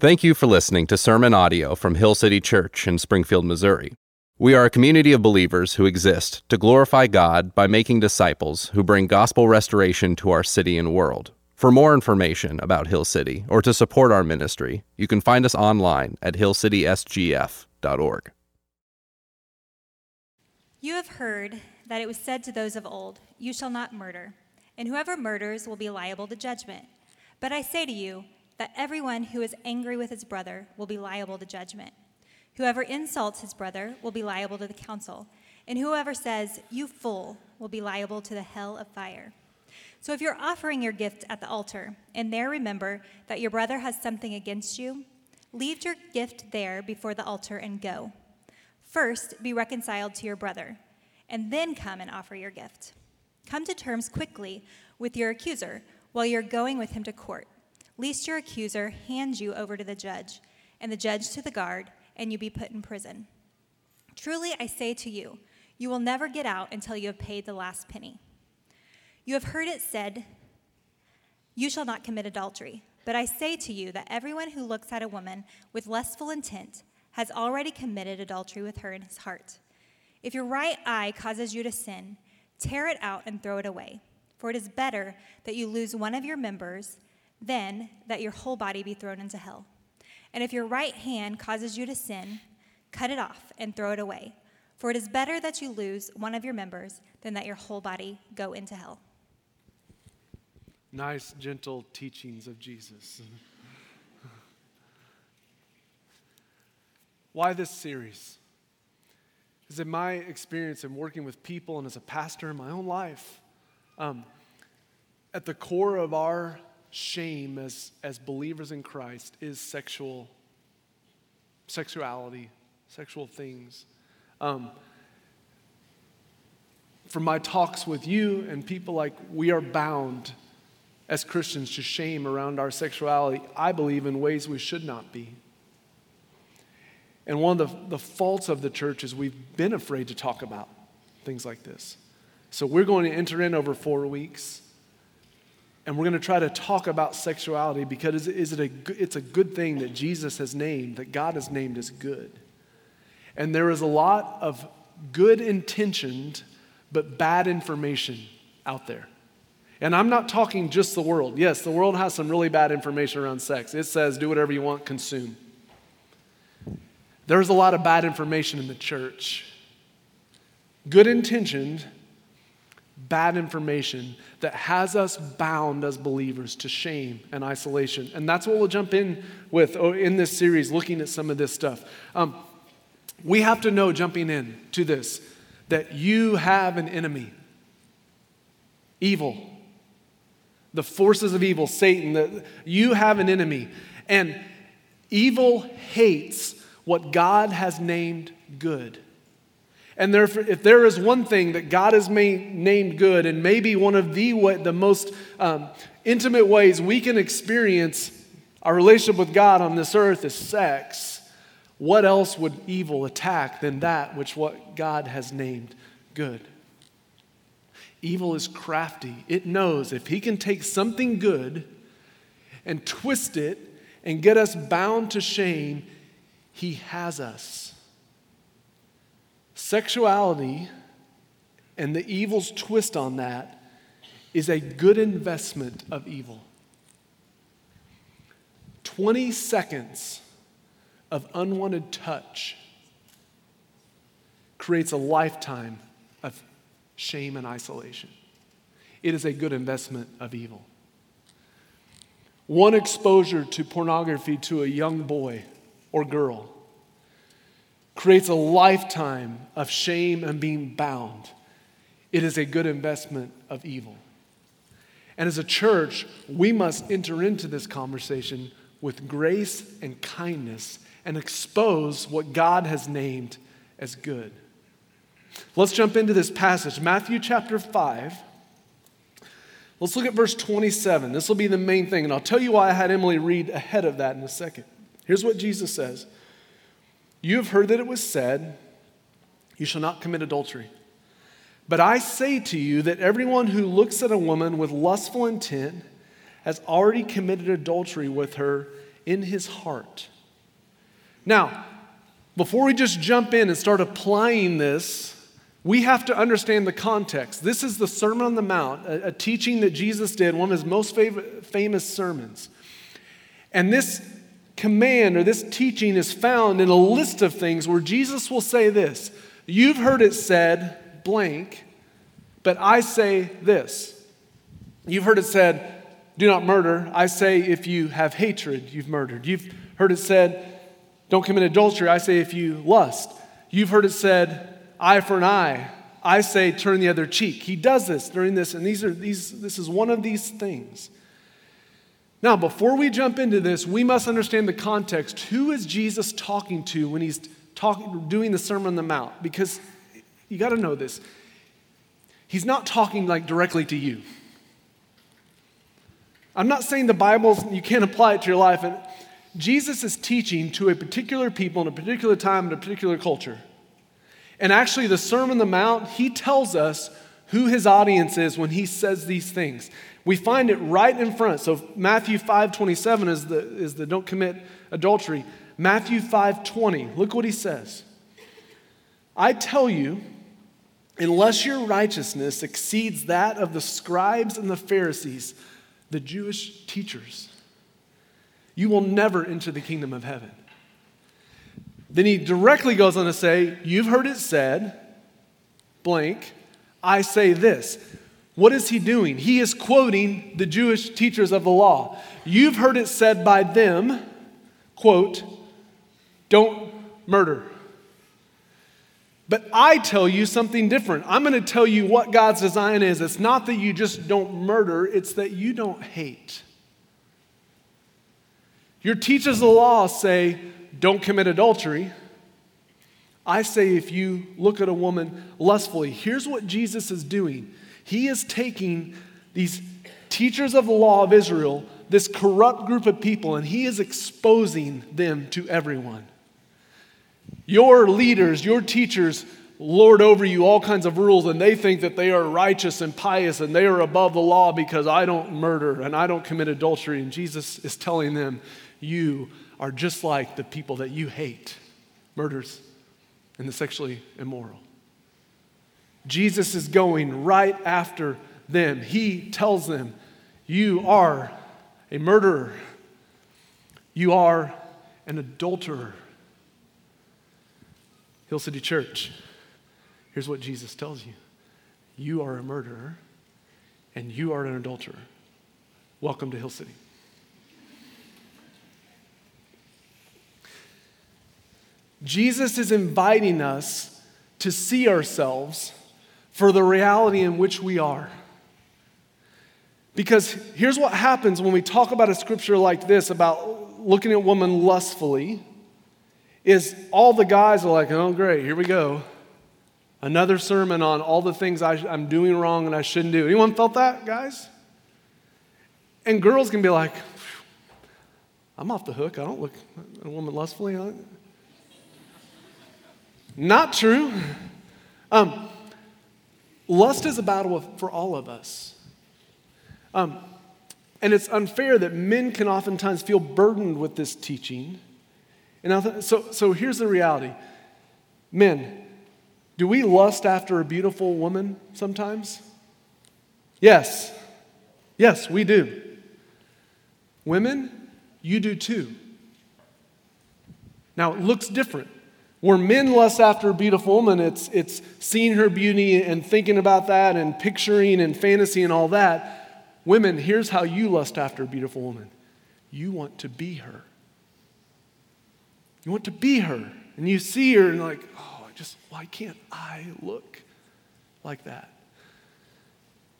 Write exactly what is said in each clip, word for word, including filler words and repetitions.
Thank you for listening to Sermon Audio from Hill City Church in Springfield, Missouri. We are a community of believers who exist to glorify God by making disciples who bring gospel restoration to our city and world. For more information about Hill City or to support our ministry, you can find us online at hill city s g f dot org. You have heard that it was said to those of old, "You shall not murder, and whoever murders will be liable to judgment. But I say to you that everyone who is angry with his brother will be liable to judgment. Whoever insults his brother will be liable to the council, and whoever says, 'You fool,' will be liable to the hell of fire. So if you're offering your gift at the altar, and there remember that your brother has something against you, leave your gift there before the altar and go. First, be reconciled to your brother, and then come and offer your gift. Come to terms quickly with your accuser while you're going with him to court, lest your accuser hand you over to the judge, and the judge to the guard, and you be put in prison. Truly, I say to you, you will never get out until you have paid the last penny. You have heard it said, 'You shall not commit adultery.' But I say to you that everyone who looks at a woman with lustful intent has already committed adultery with her in his heart. If your right eye causes you to sin, tear it out and throw it away. For it is better that you lose one of your members than that your whole body be thrown into hell. And if your right hand causes you to sin, cut it off and throw it away. For it is better that you lose one of your members than that your whole body go into hell." Nice, gentle teachings of Jesus. Why this series? Because in my experience in working with people and as a pastor in my own life, um, at the core of our shame as, as believers in Christ is sexual, sexuality, sexual things. Um, from my talks with you and people like, we are bound as Christians to shame around our sexuality, I believe, in ways we should not be. And one of the, the faults of the church is we've been afraid to talk about things like this. So we're going to enter in over four weeks and we're going to try to talk about sexuality because is it a, it's a good thing that Jesus has named, that God has named as good. And there is a lot of good-intentioned but bad information out there. And I'm not talking just the world. Yes, the world has some really bad information around sex. It says, do whatever you want, consume. There's a lot of bad information in the church. Good-intentioned bad information that has us bound as believers to shame and isolation. And that's what we'll jump in with in this series, looking at some of this stuff. Um, we have to know, jumping in to this, that you have an enemy. Evil. The forces of evil, Satan. The, you have an enemy. And evil hates what God has named good. And therefore, if there is one thing that God has made, named good, and maybe one of the way, the most um, intimate ways we can experience our relationship with God on this earth is sex, what else would evil attack than that which what God has named good? Evil is crafty. It knows if he can take something good and twist it and get us bound to shame, he has us. Sexuality and the evil's twist on that is a good investment of evil. twenty seconds of unwanted touch creates a lifetime of shame and isolation. It is a good investment of evil. One exposure to pornography to a young boy or girl creates a lifetime of shame and being bound. It is a good investment of evil. And as a church, we must enter into this conversation with grace and kindness and expose what God has named as good. Let's jump into this passage. Matthew chapter five. Let's look at verse twenty-seven. This will be the main thing, and I'll tell you why I had Emily read ahead of that in a second. Here's what Jesus says. "You have heard that it was said, 'You shall not commit adultery.' But I say to you that everyone who looks at a woman with lustful intent has already committed adultery with her in his heart. Now, before we just jump in and start applying this, we have to understand the context. This is the Sermon on the Mount, a, a teaching that Jesus did, one of his most fav- famous sermons. And this command or this teaching is found in a list of things where Jesus will say this: you've heard it said blank, but I say this. You've heard it said, do not murder. I say, if you have hatred, you've murdered. You've heard it said, don't commit adultery. I say, if you lust. You've heard it said, eye for an eye. I say, turn the other cheek. He does this during this, and these are these. This is one of these things. Now, before we jump into this, we must understand the context. Who is Jesus talking to when he's talking, doing the Sermon on the Mount? Because you got to know this. He's not talking like directly to you. I'm not saying the Bible's you can't apply it to your life. And Jesus is teaching to a particular people in a particular time in a particular culture. And actually, the Sermon on the Mount, he tells us who his audience is when he says these things. We find it right in front. So Matthew five twenty-seven is the is the don't commit adultery. Matthew five twenty, look what he says. I tell you, unless your righteousness exceeds that of the scribes and the Pharisees, the Jewish teachers, you will never enter the kingdom of heaven. Then he directly goes on to say, you've heard it said, blank, I say this. What is he doing? He is quoting the Jewish teachers of the law. You've heard it said by them, quote, don't murder. But I tell you something different. I'm going to tell you what God's design is. It's not that you just don't murder. It's that you don't hate. Your teachers of the law say, don't commit adultery. I say, if you look at a woman lustfully, here's what Jesus is doing. He is taking these teachers of the law of Israel, this corrupt group of people, and he is exposing them to everyone. Your leaders, your teachers lord over you all kinds of rules, and they think that they are righteous and pious and they are above the law because I don't murder and I don't commit adultery. And Jesus is telling them, you are just like the people that you hate, murders and the sexually immoral. Jesus is going right after them. He tells them, you are a murderer. You are an adulterer. Hill City Church, here's what Jesus tells you. You are a murderer and you are an adulterer. Welcome to Hill City. Jesus is inviting us to see ourselves for the reality in which we are. Because here's what happens when we talk about a scripture like this, about looking at women lustfully, is all the guys are like, oh, great, here we go. Another sermon on all the things I, I'm doing wrong and I shouldn't do. Anyone felt that, guys? And girls can be like, I'm off the hook. I don't look at a woman lustfully. I don't. Not true. Um, lust is a battle for all of us. Um, and it's unfair that men can oftentimes feel burdened with this teaching. And th- so, so here's the reality. Men, do we lust after a beautiful woman sometimes? Yes. Yes, we do. Women, you do too. Now, it looks different. Where men lust after a beautiful woman, it's it's seeing her beauty and thinking about that and picturing and fantasy and all that. Women, here's how you lust after a beautiful woman. You want to be her. You want to be her. And you see her and you're like, oh, I just, why can't I look like that?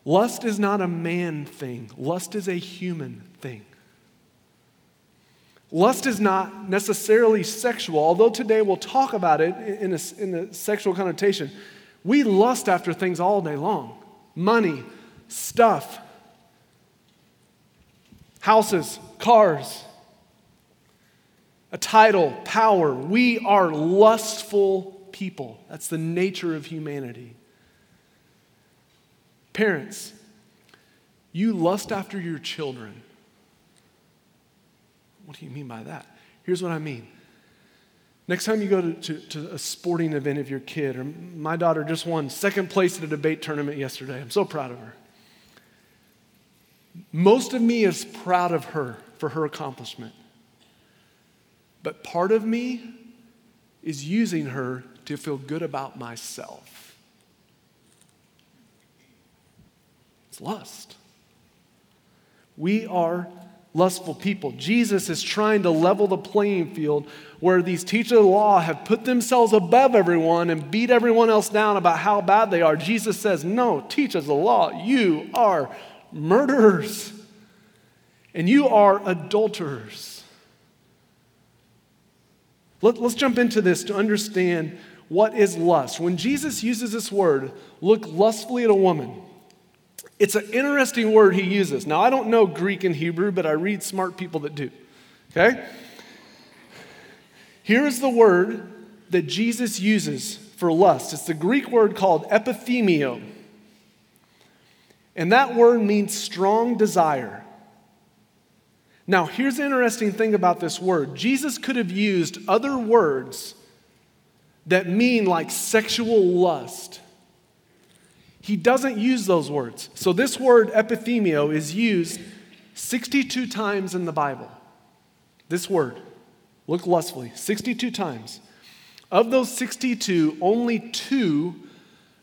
Lust is not a man thing. Lust is a human thing. Lust is not necessarily sexual, although today we'll talk about it in a, in a sexual connotation. We lust after things all day long. Money, stuff, houses, cars, a title, power. We are lustful people. That's the nature of humanity. Parents, you lust after your children. What do you mean by that? Here's what I mean. Next time you go to, to, to a sporting event of your kid, or my daughter just won second place at a debate tournament yesterday. I'm so proud of her. Most of me is proud of her for her accomplishment. But part of me is using her to feel good about myself. It's lust. We are lustful people. Jesus is trying to level the playing field where these teachers of the law have put themselves above everyone and beat everyone else down about how bad they are. Jesus says, no, teachers of the law, you are murderers and you are adulterers. Let, let's jump into this to understand what is lust. When Jesus uses this word, look lustfully at a woman, it's an interesting word he uses. Now, I don't know Greek and Hebrew, but I read smart people that do, okay? Here is the word that Jesus uses for lust. It's the Greek word called epithemio. And that word means strong desire. Now, here's the interesting thing about this word. Jesus could have used other words that mean like sexual lust. He doesn't use those words. So this word epithemio is used sixty-two times in the Bible. This word, look lustfully, sixty-two times. Of those sixty-two, only two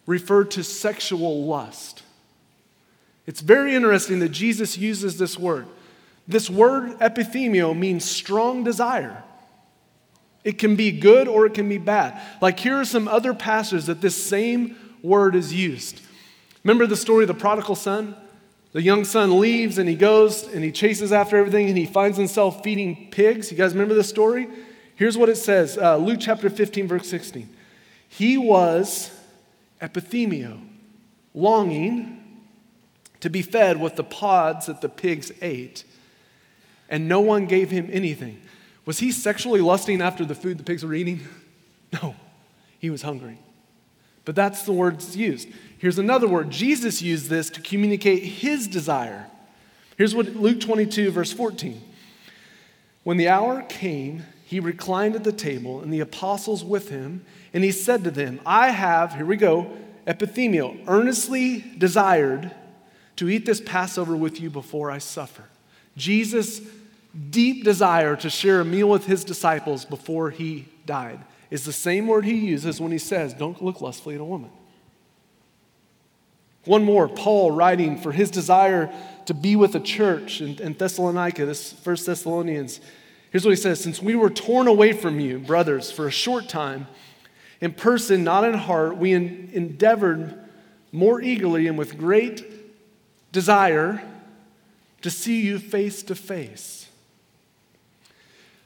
refer to sexual lust. It's very interesting that Jesus uses this word. This word epithemio means strong desire. It can be good or it can be bad. Like here are some other passages that this same word is used. Remember the story of the prodigal son? The young son leaves and he goes and he chases after everything and he finds himself feeding pigs. You guys remember this story? Here's what it says, uh, Luke chapter fifteen, verse sixteen. He was epithemio, longing to be fed with the pods that the pigs ate, and no one gave him anything. Was he sexually lusting after the food the pigs were eating? No, he was hungry. But that's the word that's used. Here's another word. Jesus used this to communicate his desire. Here's what Luke twenty-two, verse fourteen. When the hour came, he reclined at the table and the apostles with him, and he said to them, I have, here we go, epithemio, earnestly desired to eat this Passover with you before I suffer. Jesus' deep desire to share a meal with his disciples before he died. It's the same word he uses when he says, don't look lustfully at a woman. One more, Paul writing for his desire to be with a church in, in Thessalonica, this First Thessalonians. Here's what he says, since we were torn away from you, brothers, for a short time, in person, not in heart, we en- endeavored more eagerly and with great desire to see you face to face.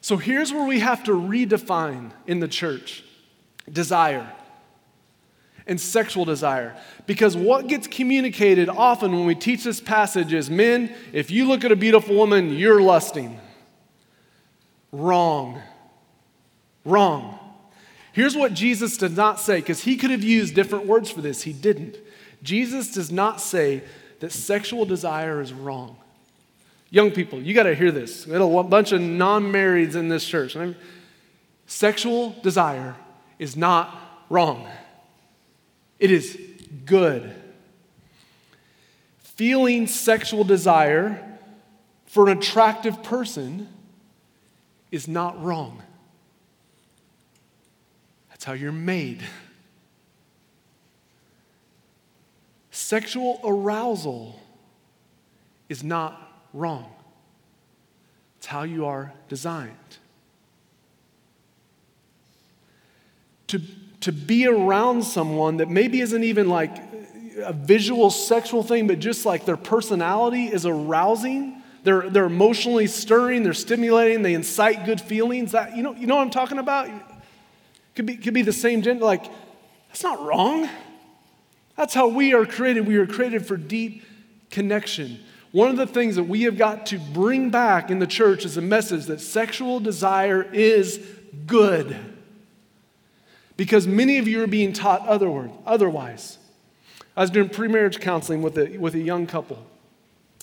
So here's where we have to redefine in the church desire and sexual desire. Because what gets communicated often when we teach this passage is, men, if you look at a beautiful woman, you're lusting. Wrong. Wrong. Here's what Jesus did not say, because he could have used different words for this. He didn't. Jesus does not say that sexual desire is wrong. Young people, you got to hear this. We had a bunch of non-marrieds in this church. I mean, sexual desire is not wrong. It is good. Feeling sexual desire for an attractive person is not wrong. That's how you're made. Sexual arousal is not wrong. Wrong. It's how you are designed. To, to be around someone that maybe isn't even like a visual sexual thing, but just like their personality is arousing, they're, they're emotionally stirring, they're stimulating, they incite good feelings. That, you know, you know what I'm talking about? Could be, could be the same gender. Like, that's not wrong. That's how we are created. We are created for deep connection. One of the things that we have got to bring back in the church is a message that sexual desire is good. Because many of you are being taught otherwise. I was doing pre-marriage counseling with a, with a young couple.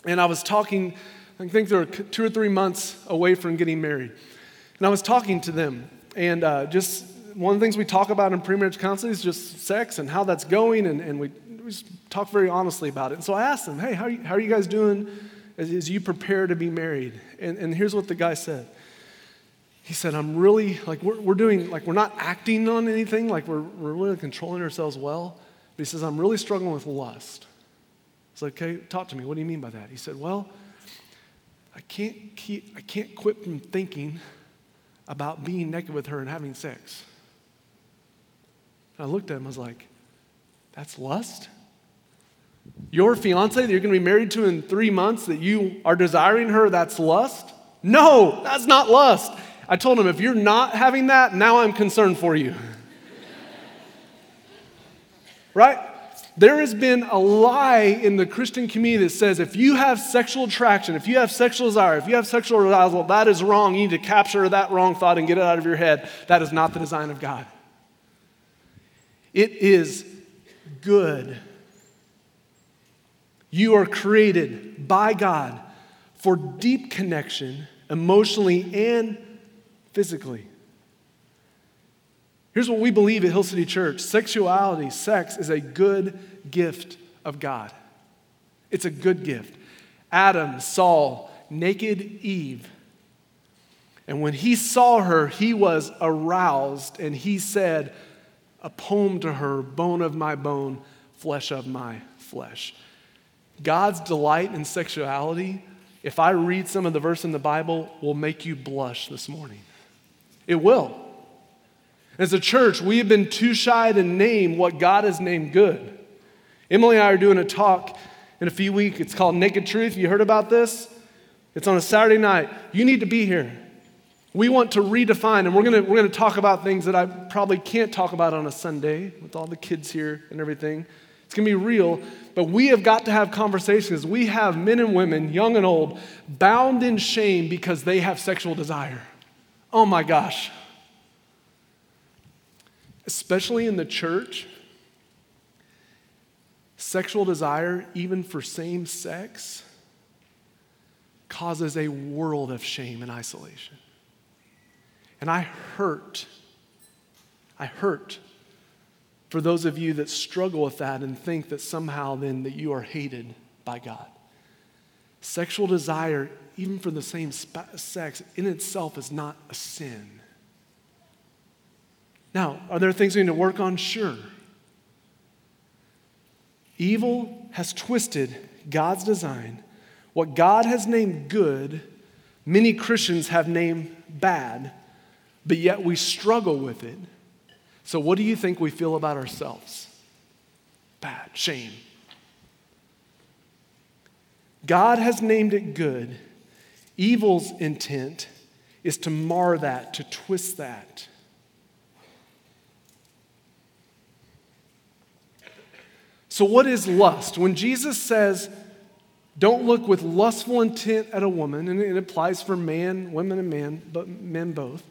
And I was talking I think they were two or three months away from getting married. And I was talking to them, and uh, just one of the things we talk about in premarriage counseling is just sex and how that's going, and, and we, we just talk very honestly about it. And so I asked them, hey, how are you, how are you guys doing as, as you prepare to be married? And, and here's what the guy said. He said, I'm really, like, we're, we're doing, like, we're not acting on anything, like, we're, we're really controlling ourselves well. But he says, I'm really struggling with lust. I said, okay, talk to me. What do you mean by that? He said, well, I can't keep, I can't quit from thinking about being naked with her and having sex. And I looked at him, I was like, that's lust? Your fiance that you're going to be married to in three months, that you are desiring her, that's lust? No, that's not lust. I told him, if you're not having that, now I'm concerned for you. Right? There has been a lie in the Christian community that says if you have sexual attraction, if you have sexual desire, if you have sexual arousal, that is wrong. You need to capture that wrong thought and get it out of your head. That is not the design of God. It is good. You are created by God for deep connection emotionally and physically. Here's what we believe at Hill City Church. Sexuality, sex, is a good gift of God. It's a good gift. Adam saw naked Eve, and when he saw her, he was aroused, and he said a poem to her, bone of my bone, flesh of my flesh. God's delight in sexuality, if I read some of the verse in the Bible, will make you blush this morning. It will. As a church, we have been too shy to name what God has named good. Emily and I are doing a talk in a few weeks. It's called Naked Truth. You heard about this? It's on a Saturday night. You need to be here. We want to redefine, and we're gonna we're gonna talk about things that I probably can't talk about on a Sunday with all the kids here and everything. It's gonna be real, but we have got to have conversations. We have men and women, young and old, bound in shame because they have sexual desire. Oh my gosh. Especially in the church, sexual desire, even for same sex, causes a world of shame and isolation. And I hurt, I hurt for those of you that struggle with that and think that somehow then that you are hated by God. Sexual desire, even for the same sp- sex, in itself is not a sin. Now, are there things we need to work on? Sure. Evil has twisted God's design. What God has named good, many Christians have named bad, but yet we struggle with it. So what do you think we feel about ourselves? Bad, shame. God has named it good. Evil's intent is to mar that, to twist that. So what is lust? When Jesus says, don't look with lustful intent at a woman, and it applies for man, women and man, but men both,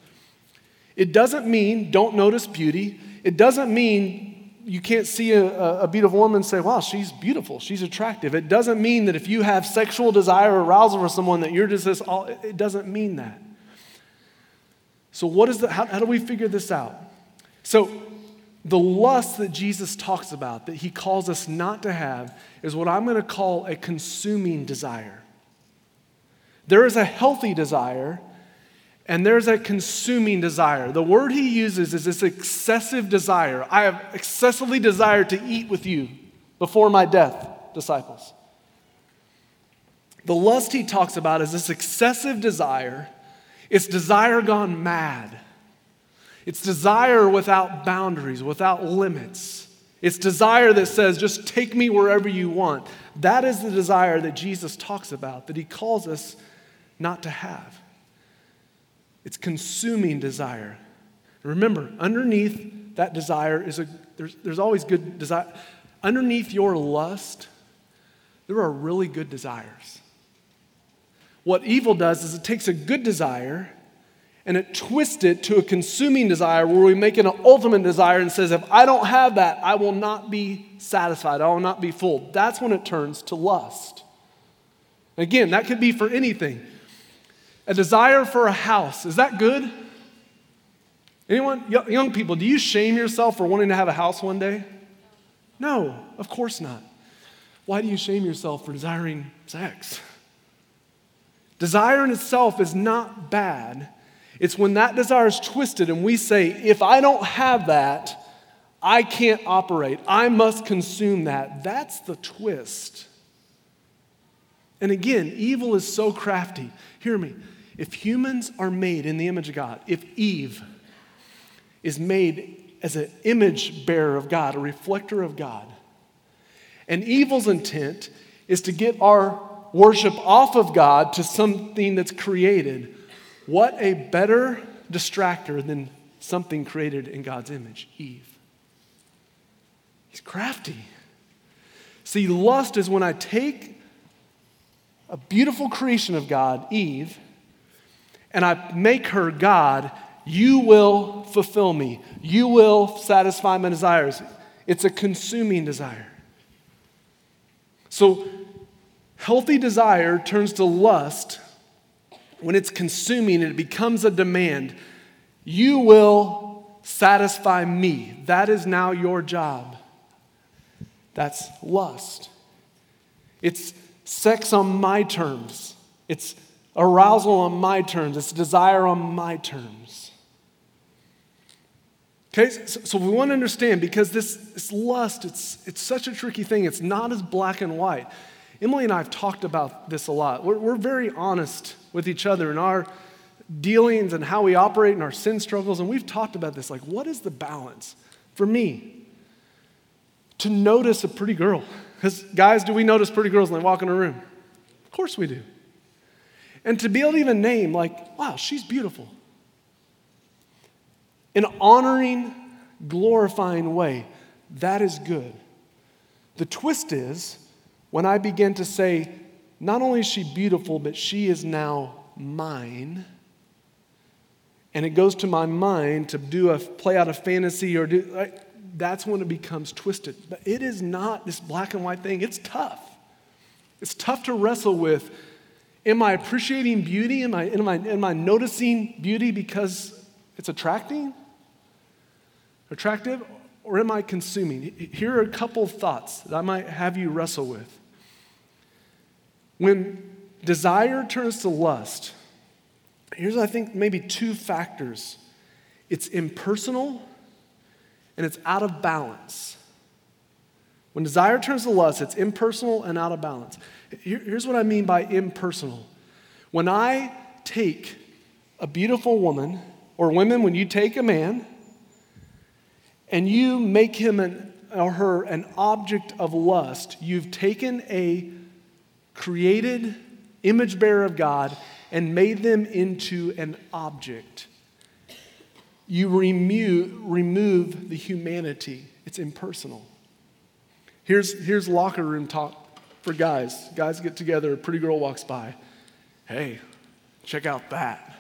it doesn't mean don't notice beauty. It doesn't mean you can't see a, a beautiful woman and say, wow, she's beautiful, she's attractive. It doesn't mean that if you have sexual desire or arousal for someone that you're just this all, it doesn't mean that. So what is the, how, how do we figure this out? So the lust that Jesus talks about, that he calls us not to have, is what I'm going to call a consuming desire. There is a healthy desire, and there's a consuming desire. The word he uses is this excessive desire. I have excessively desired to eat with you before my death, disciples. The lust he talks about is this excessive desire. It's desire gone mad. It's desire without boundaries, without limits. It's desire that says, just take me wherever you want. That is the desire that Jesus talks about, that he calls us not to have. It's consuming desire. And remember, underneath that desire is a, there's, there's always good desire. Underneath your lust, there are really good desires. What evil does is it takes a good desire and it twists it to a consuming desire where we make it an ultimate desire and says, if I don't have that, I will not be satisfied. I will not be full. That's when it turns to lust. Again, that could be for anything. A desire for a house. Is that good? Anyone? Young people, do you shame yourself for wanting to have a house one day? No, of course not. Why do you shame yourself for desiring sex? Desire in itself is not bad. It's when that desire is twisted and we say, if I don't have that, I can't operate. I must consume that. That's the twist. And again, evil is so crafty. Hear me. If humans are made in the image of God, if Eve is made as an image bearer of God, a reflector of God, and evil's intent is to get our worship off of God to something that's created, what a better distractor than something created in God's image, Eve. He's crafty. See, lust is when I take a beautiful creation of God, Eve, and I make her God. You will fulfill me. You will satisfy my desires. It's a consuming desire. So healthy desire turns to lust when it's consuming and it becomes a demand. You will satisfy me. That is now your job. That's lust. It's sex on my terms. It's arousal on my terms. It's desire on my terms. Okay, so we want to understand, because this, this lust, it's, it's such a tricky thing. It's not as black and white. Emily and I have talked about this a lot. We're, we're very honest with each other in our dealings and how we operate and our sin struggles, and we've talked about this. Like, what is the balance? For me, to notice a pretty girl. Because guys, do we notice pretty girls when they walk in a room? Of course we do. And to be able to even name, like, wow, she's beautiful. In honoring, glorifying way, that is good. The twist is when I begin to say, not only is she beautiful, but she is now mine. And it goes to my mind to do a play out of fantasy or do, right? That's when it becomes twisted. But it is not this black and white thing. It's tough. It's tough to wrestle with. Am I appreciating beauty? Am I, am I, am I noticing beauty because it's attracting? Attractive? Or am I consuming? Here are a couple of thoughts that I might have you wrestle with. When desire turns to lust, here's, I think, maybe two factors. It's impersonal and it's out of balance. When desire turns to lust, it's impersonal and out of balance. Here, here's what I mean by impersonal. When I take a beautiful woman, or women, when you take a man and you make him an, or her an object of lust, you've taken a created image bearer of God and made them into an object. You remove, remove the humanity. It's impersonal. Here's, here's locker room talk for guys. Guys get together, a pretty girl walks by. Hey, check out that.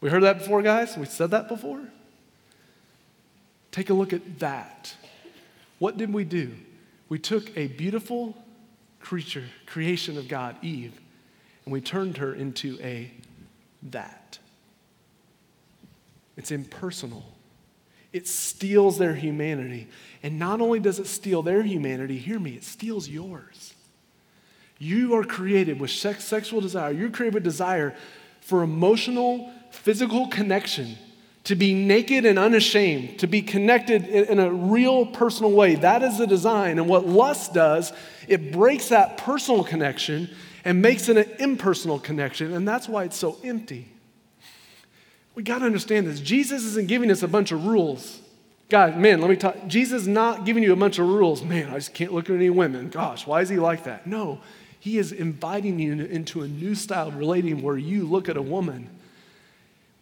We heard that before, guys? We said that before? Take a look at that. What did we do? We took a beautiful creature, creation of God, Eve, and we turned her into a that. It's impersonal. It steals their humanity. And not only does it steal their humanity, hear me, it steals yours. You are created with sex, sexual desire. You're created with desire for emotional, physical connection, to be naked and unashamed, to be connected in a real personal way. That is the design. And what lust does, it breaks that personal connection and makes it an impersonal connection. And that's why it's so empty. We got to understand this. Jesus isn't giving us a bunch of rules. Guys, man, let me talk. Jesus is not giving you a bunch of rules. Man, I just can't look at any women. Gosh, why is he like that? No, he is inviting you into a new style of relating where you look at a woman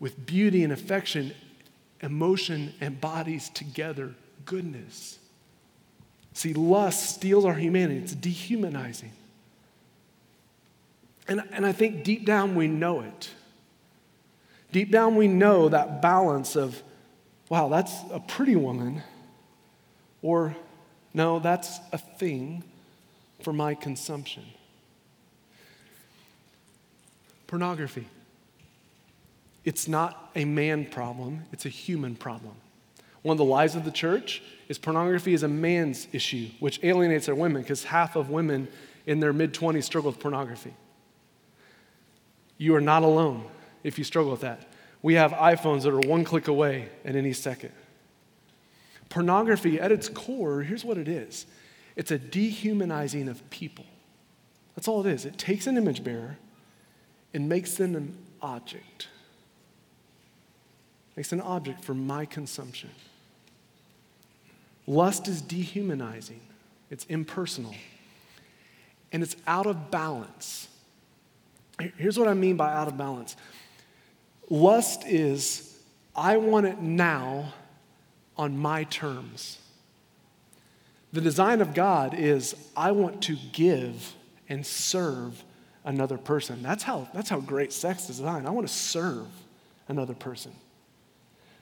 with beauty and affection, emotion and bodies together, goodness. See, lust steals our humanity. It's dehumanizing. And, and I think deep down we know it. Deep down we know that balance of, wow, that's a pretty woman, or no, that's a thing for my consumption. pornography. It's not a man problem, it's a human problem. One of the lies of the church is pornography is a man's issue, which alienates our women because half of women in their mid-twenties struggle with pornography. You are not alone if you struggle with that. We have iPhones that are one click away at any second. Pornography, at its core, here's what it is. It's a dehumanizing of people. That's all it is. It takes an image bearer and makes them an object. Makes an object for my consumption. Lust is dehumanizing. It's impersonal. And it's out of balance. Here's what I mean by out of balance. Lust is, I want it now on my terms. The design of God is, I want to give and serve another person. That's how, that's how great sex is designed. I want to serve another person.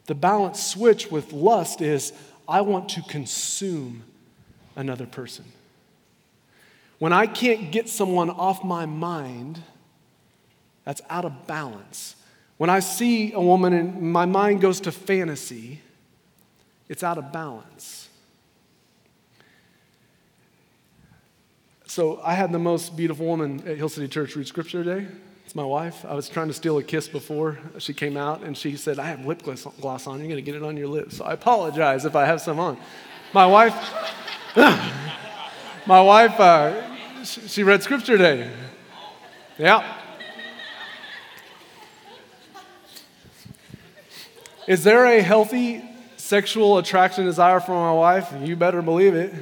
The balance switch with lust is, I want to consume another person. When I can't get someone off my mind, that's out of balance. When I see a woman and my mind goes to fantasy, it's out of balance. So I had the most beautiful woman at Hill City Church read scripture today. It's my wife. I was trying to steal a kiss before she came out, and she said, I have lip gloss on. You're going to get it on your lips. So I apologize if I have some on. My wife, my wife, uh, she, she read scripture today. Yeah. Is there a healthy sexual attraction desire for my wife? You better believe it.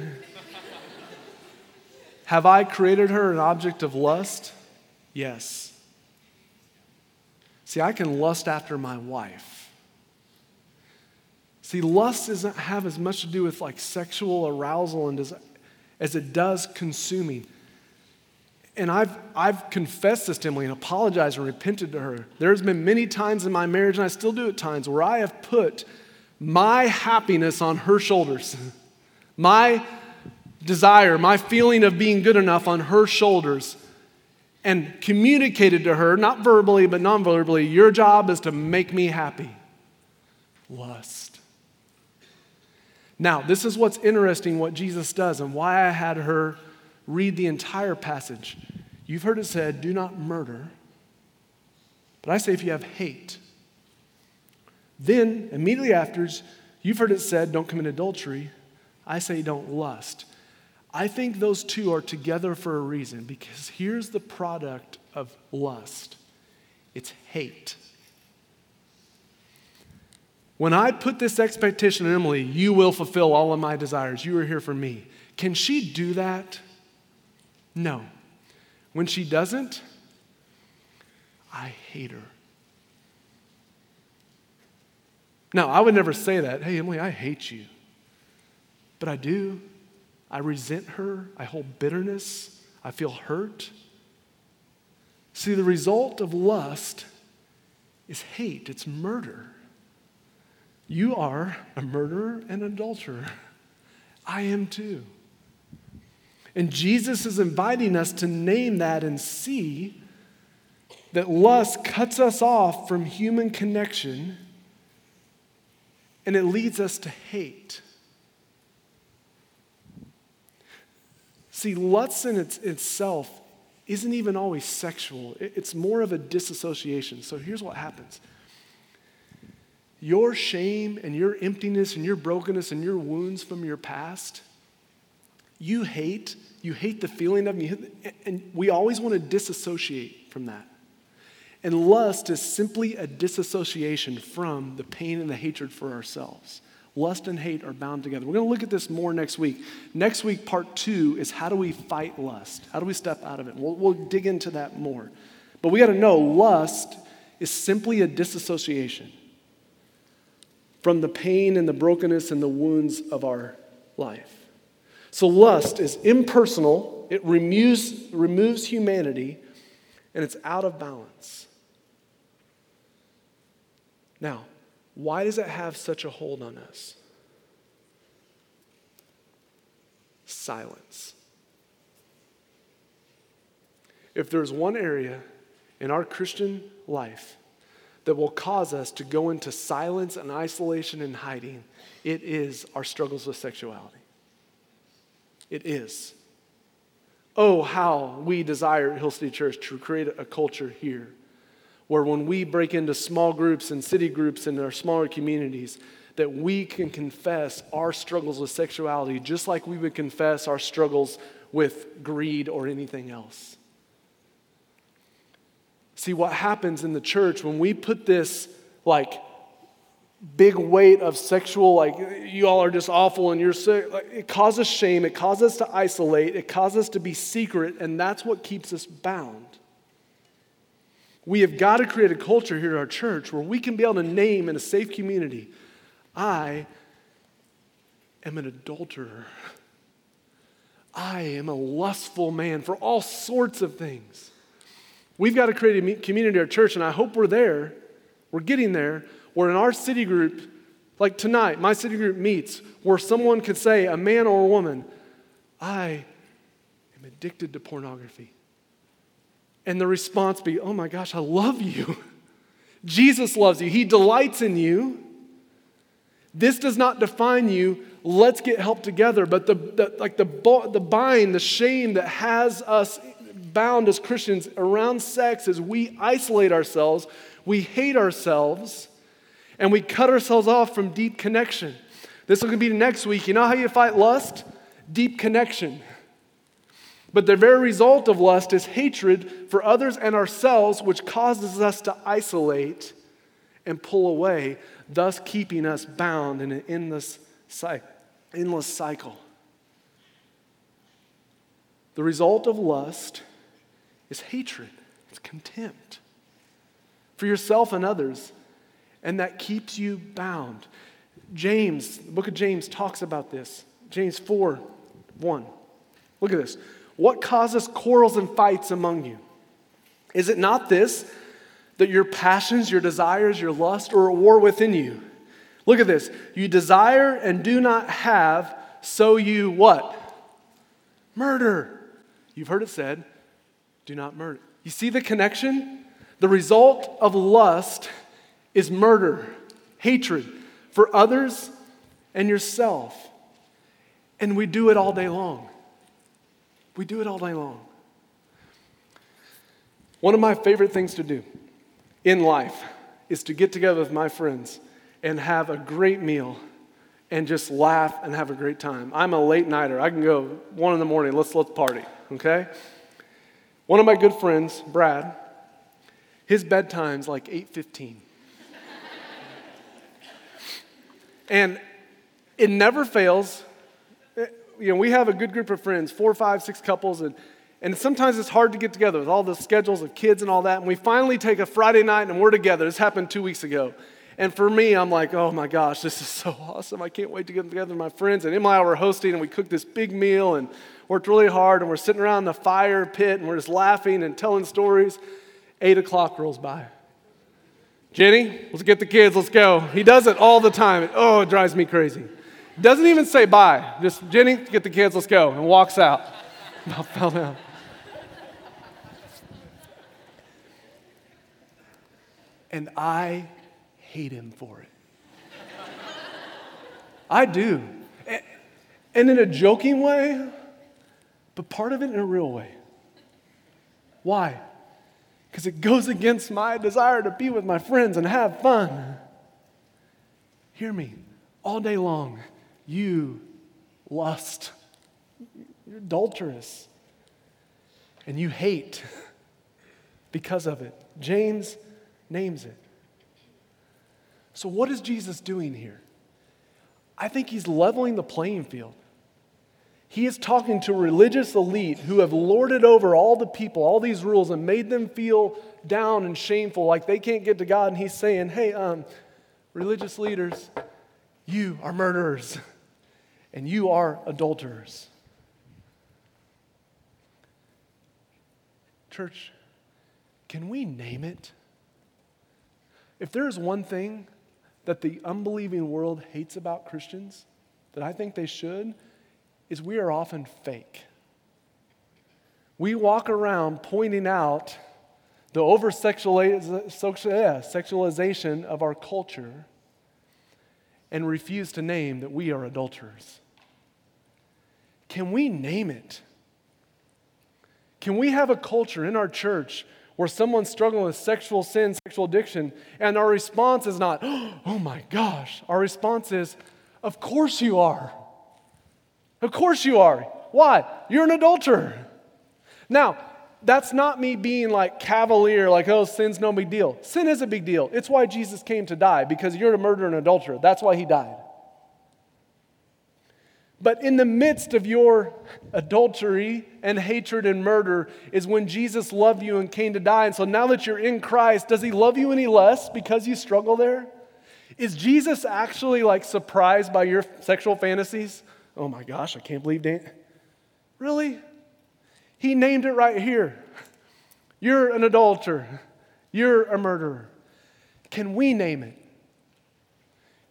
Have I created her an object of lust? Yes. See, I can lust after my wife. See, lust doesn't have as much to do with like sexual arousal and des- as it does consuming. And I've I've confessed this to Emily and apologized and repented to her. There's been many times in my marriage, and I still do at times, where I have put my happiness on her shoulders. My desire, my feeling of being good enough on her shoulders, and communicated to her, not verbally, but non-verbally, your job is to make me happy. Lust. Now, this is what's interesting, what Jesus does, and why I had her read the entire passage. You've heard it said, do not murder. But I say if you have hate. Then, immediately after, you've heard it said, don't commit adultery. I say don't lust. I think those two are together for a reason, because here's the product of lust. It's hate. When I put this expectation on Emily, you will fulfill all of my desires. You are here for me. Can she do that? No. When she doesn't, I hate her. Now, I would never say that. Hey, Emily, I hate you. But I do. I resent her. I hold bitterness. I feel hurt. See, the result of lust is hate. It's murder. You are a murderer and adulterer. I am too. And Jesus is inviting us to name that and see that lust cuts us off from human connection, and it leads us to hate. See, lust in its, itself isn't even always sexual. It, it's more of a disassociation. So here's what happens. Your shame and your emptiness and your brokenness and your wounds from your past, you hate, you hate the feeling of them, and we always want to disassociate from that. And lust is simply a disassociation from the pain and the hatred for ourselves. Lust and hate are bound together. We're going to look at this more next week. Next week, part two is how do we fight lust? How do we step out of it? We'll, we'll dig into that more. But we got to know lust is simply a disassociation from the pain and the brokenness and the wounds of our life. So lust is impersonal. It removes, removes humanity, and it's out of balance. Now, why does it have such a hold on us? Silence. If there's one area in our Christian life that will cause us to go into silence and isolation and hiding, it is our struggles with sexuality. It is. Oh, how we desire at Hill City Church to create a culture here where when we break into small groups and city groups in our smaller communities, that we can confess our struggles with sexuality just like we would confess our struggles with greed or anything else. See, what happens in the church when we put this, like, big weight of sexual, like, you all are just awful and you're sick, like, it causes shame, it causes us to isolate, it causes us to be secret, and that's what keeps us bound. We have got to create a culture here at our church where we can be able to name in a safe community, I am an adulterer. I am a lustful man for all sorts of things. We've got to create a community at our church, and I hope we're there. We're getting there. We're in our city group, like tonight, my city group meets, where someone could say, a man or a woman, I am addicted to pornography. And the response be, oh my gosh, I love you. Jesus loves you. He delights in you. This does not define you. Let's get help together. But the, the like the the bind, the shame that has us bound as Christians around sex is we isolate ourselves, we hate ourselves, and we cut ourselves off from deep connection. This is going to be next week. You know how you fight lust? Deep connection. But the very result of lust is hatred for others and ourselves, which causes us to isolate and pull away, thus keeping us bound in an endless cycle. The result of lust is hatred. It's contempt for yourself and others, and that keeps you bound. James, the book of James talks about this. James four, one. Look at this. What causes quarrels and fights among you? Is it not this, that your passions, your desires, your lust are at war within you? Look at this. You desire and do not have, so you what? Murder. You've heard it said, do not murder. You see the connection? The result of lust is murder, hatred for others and yourself. And we do it all day long. We do it all day long. One of my favorite things to do in life is to get together with my friends and have a great meal and just laugh and have a great time. I'm a late nighter. I can go one in the morning. Let's let's party, okay? One of my good friends, Brad, his bedtime's like eight fifteen. And it never fails. You know, we have a good group of friends, four, five, six couples, and And sometimes it's hard to get together with all the schedules of kids and all that. And we finally take a Friday night and we're together. This happened two weeks ago. And for me, I'm like, oh my gosh, this is so awesome. I can't wait to get together with my friends. And Emily and I were hosting and we cooked this big meal and worked really hard. And we're sitting around the fire pit and we're just laughing and telling stories. Eight o'clock rolls by. Jenny, let's get the kids. Let's go. He does it all the time. And, oh, it drives me crazy. Doesn't even say bye. Just, Jenny, get the kids. Let's go. And walks out. I fell down. And I hate him for it. I do. And in a joking way, but part of it in a real way. Why? Because it goes against my desire to be with my friends and have fun. Hear me. All day long, you lust. You're adulterous. And you hate because of it. James names it. So what is Jesus doing here? I think he's leveling the playing field. He is talking to a religious elite who have lorded over all the people, all these rules, and made them feel down and shameful, like they can't get to God. And he's saying, hey, um, religious leaders, you are murderers, and you are adulterers. Church, can we name it? If there is one thing that the unbelieving world hates about Christians, that I think they should, is we are often fake. We walk around pointing out the over-sexualization of our culture, and refuse to name that we are adulterers. Can we name it? Can we have a culture in our church where someone's struggling with sexual sin, sexual addiction, and our response is not, oh my gosh. Our response is, of course you are. Of course you are. Why? You're an adulterer. Now, that's not me being like cavalier, like, oh, sin's no big deal. Sin is a big deal. It's why Jesus came to die, because you're a murderer and adulterer. That's why he died. But in the midst of your adultery and hatred and murder is when Jesus loved you and came to die. And so now that you're in Christ, does he love you any less because you struggle there? Is Jesus actually like surprised by your sexual fantasies? Oh my gosh, I can't believe Dan. Really? He named it right here. You're an adulterer. You're a murderer. Can we name it?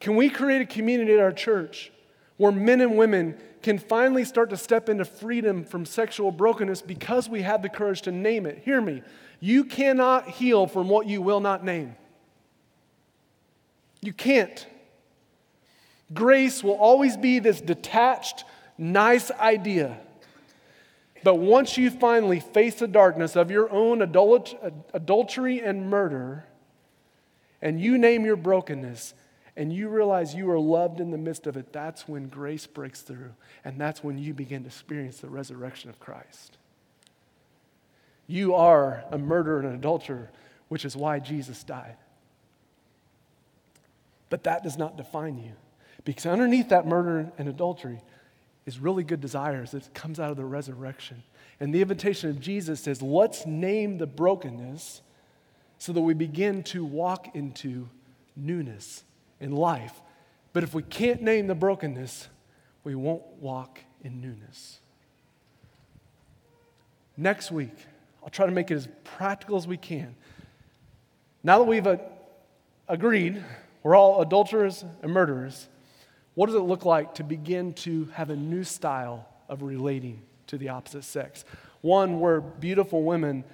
Can we create a community at our church where men and women can finally start to step into freedom from sexual brokenness because we have the courage to name it? Hear me. You cannot heal from what you will not name. You can't. Grace will always be this detached, nice idea. But once you finally face the darkness of your own adult, adultery and murder, and you name your brokenness, and you realize you are loved in the midst of it, that's when grace breaks through. And that's when you begin to experience the resurrection of Christ. You are a murderer and an adulterer, which is why Jesus died. But that does not define you. Because underneath that murder and adultery is really good desires. It comes out of the resurrection. And the invitation of Jesus says, let's name the brokenness so that we begin to walk into newness in life. But if we can't name the brokenness, we won't walk in newness. Next week, I'll try to make it as practical as we can. Now that we've uh, agreed we're all adulterers and murderers, what does it look like to begin to have a new style of relating to the opposite sex? One where beautiful women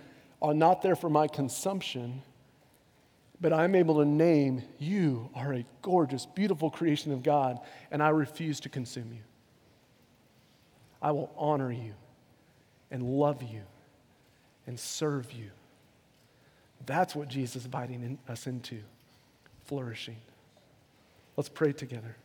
are not there for my consumption, but I'm able to name, you are a gorgeous, beautiful creation of God, and I refuse to consume you. I will honor you and love you and serve you. That's what Jesus is inviting us into, flourishing. Let's pray together.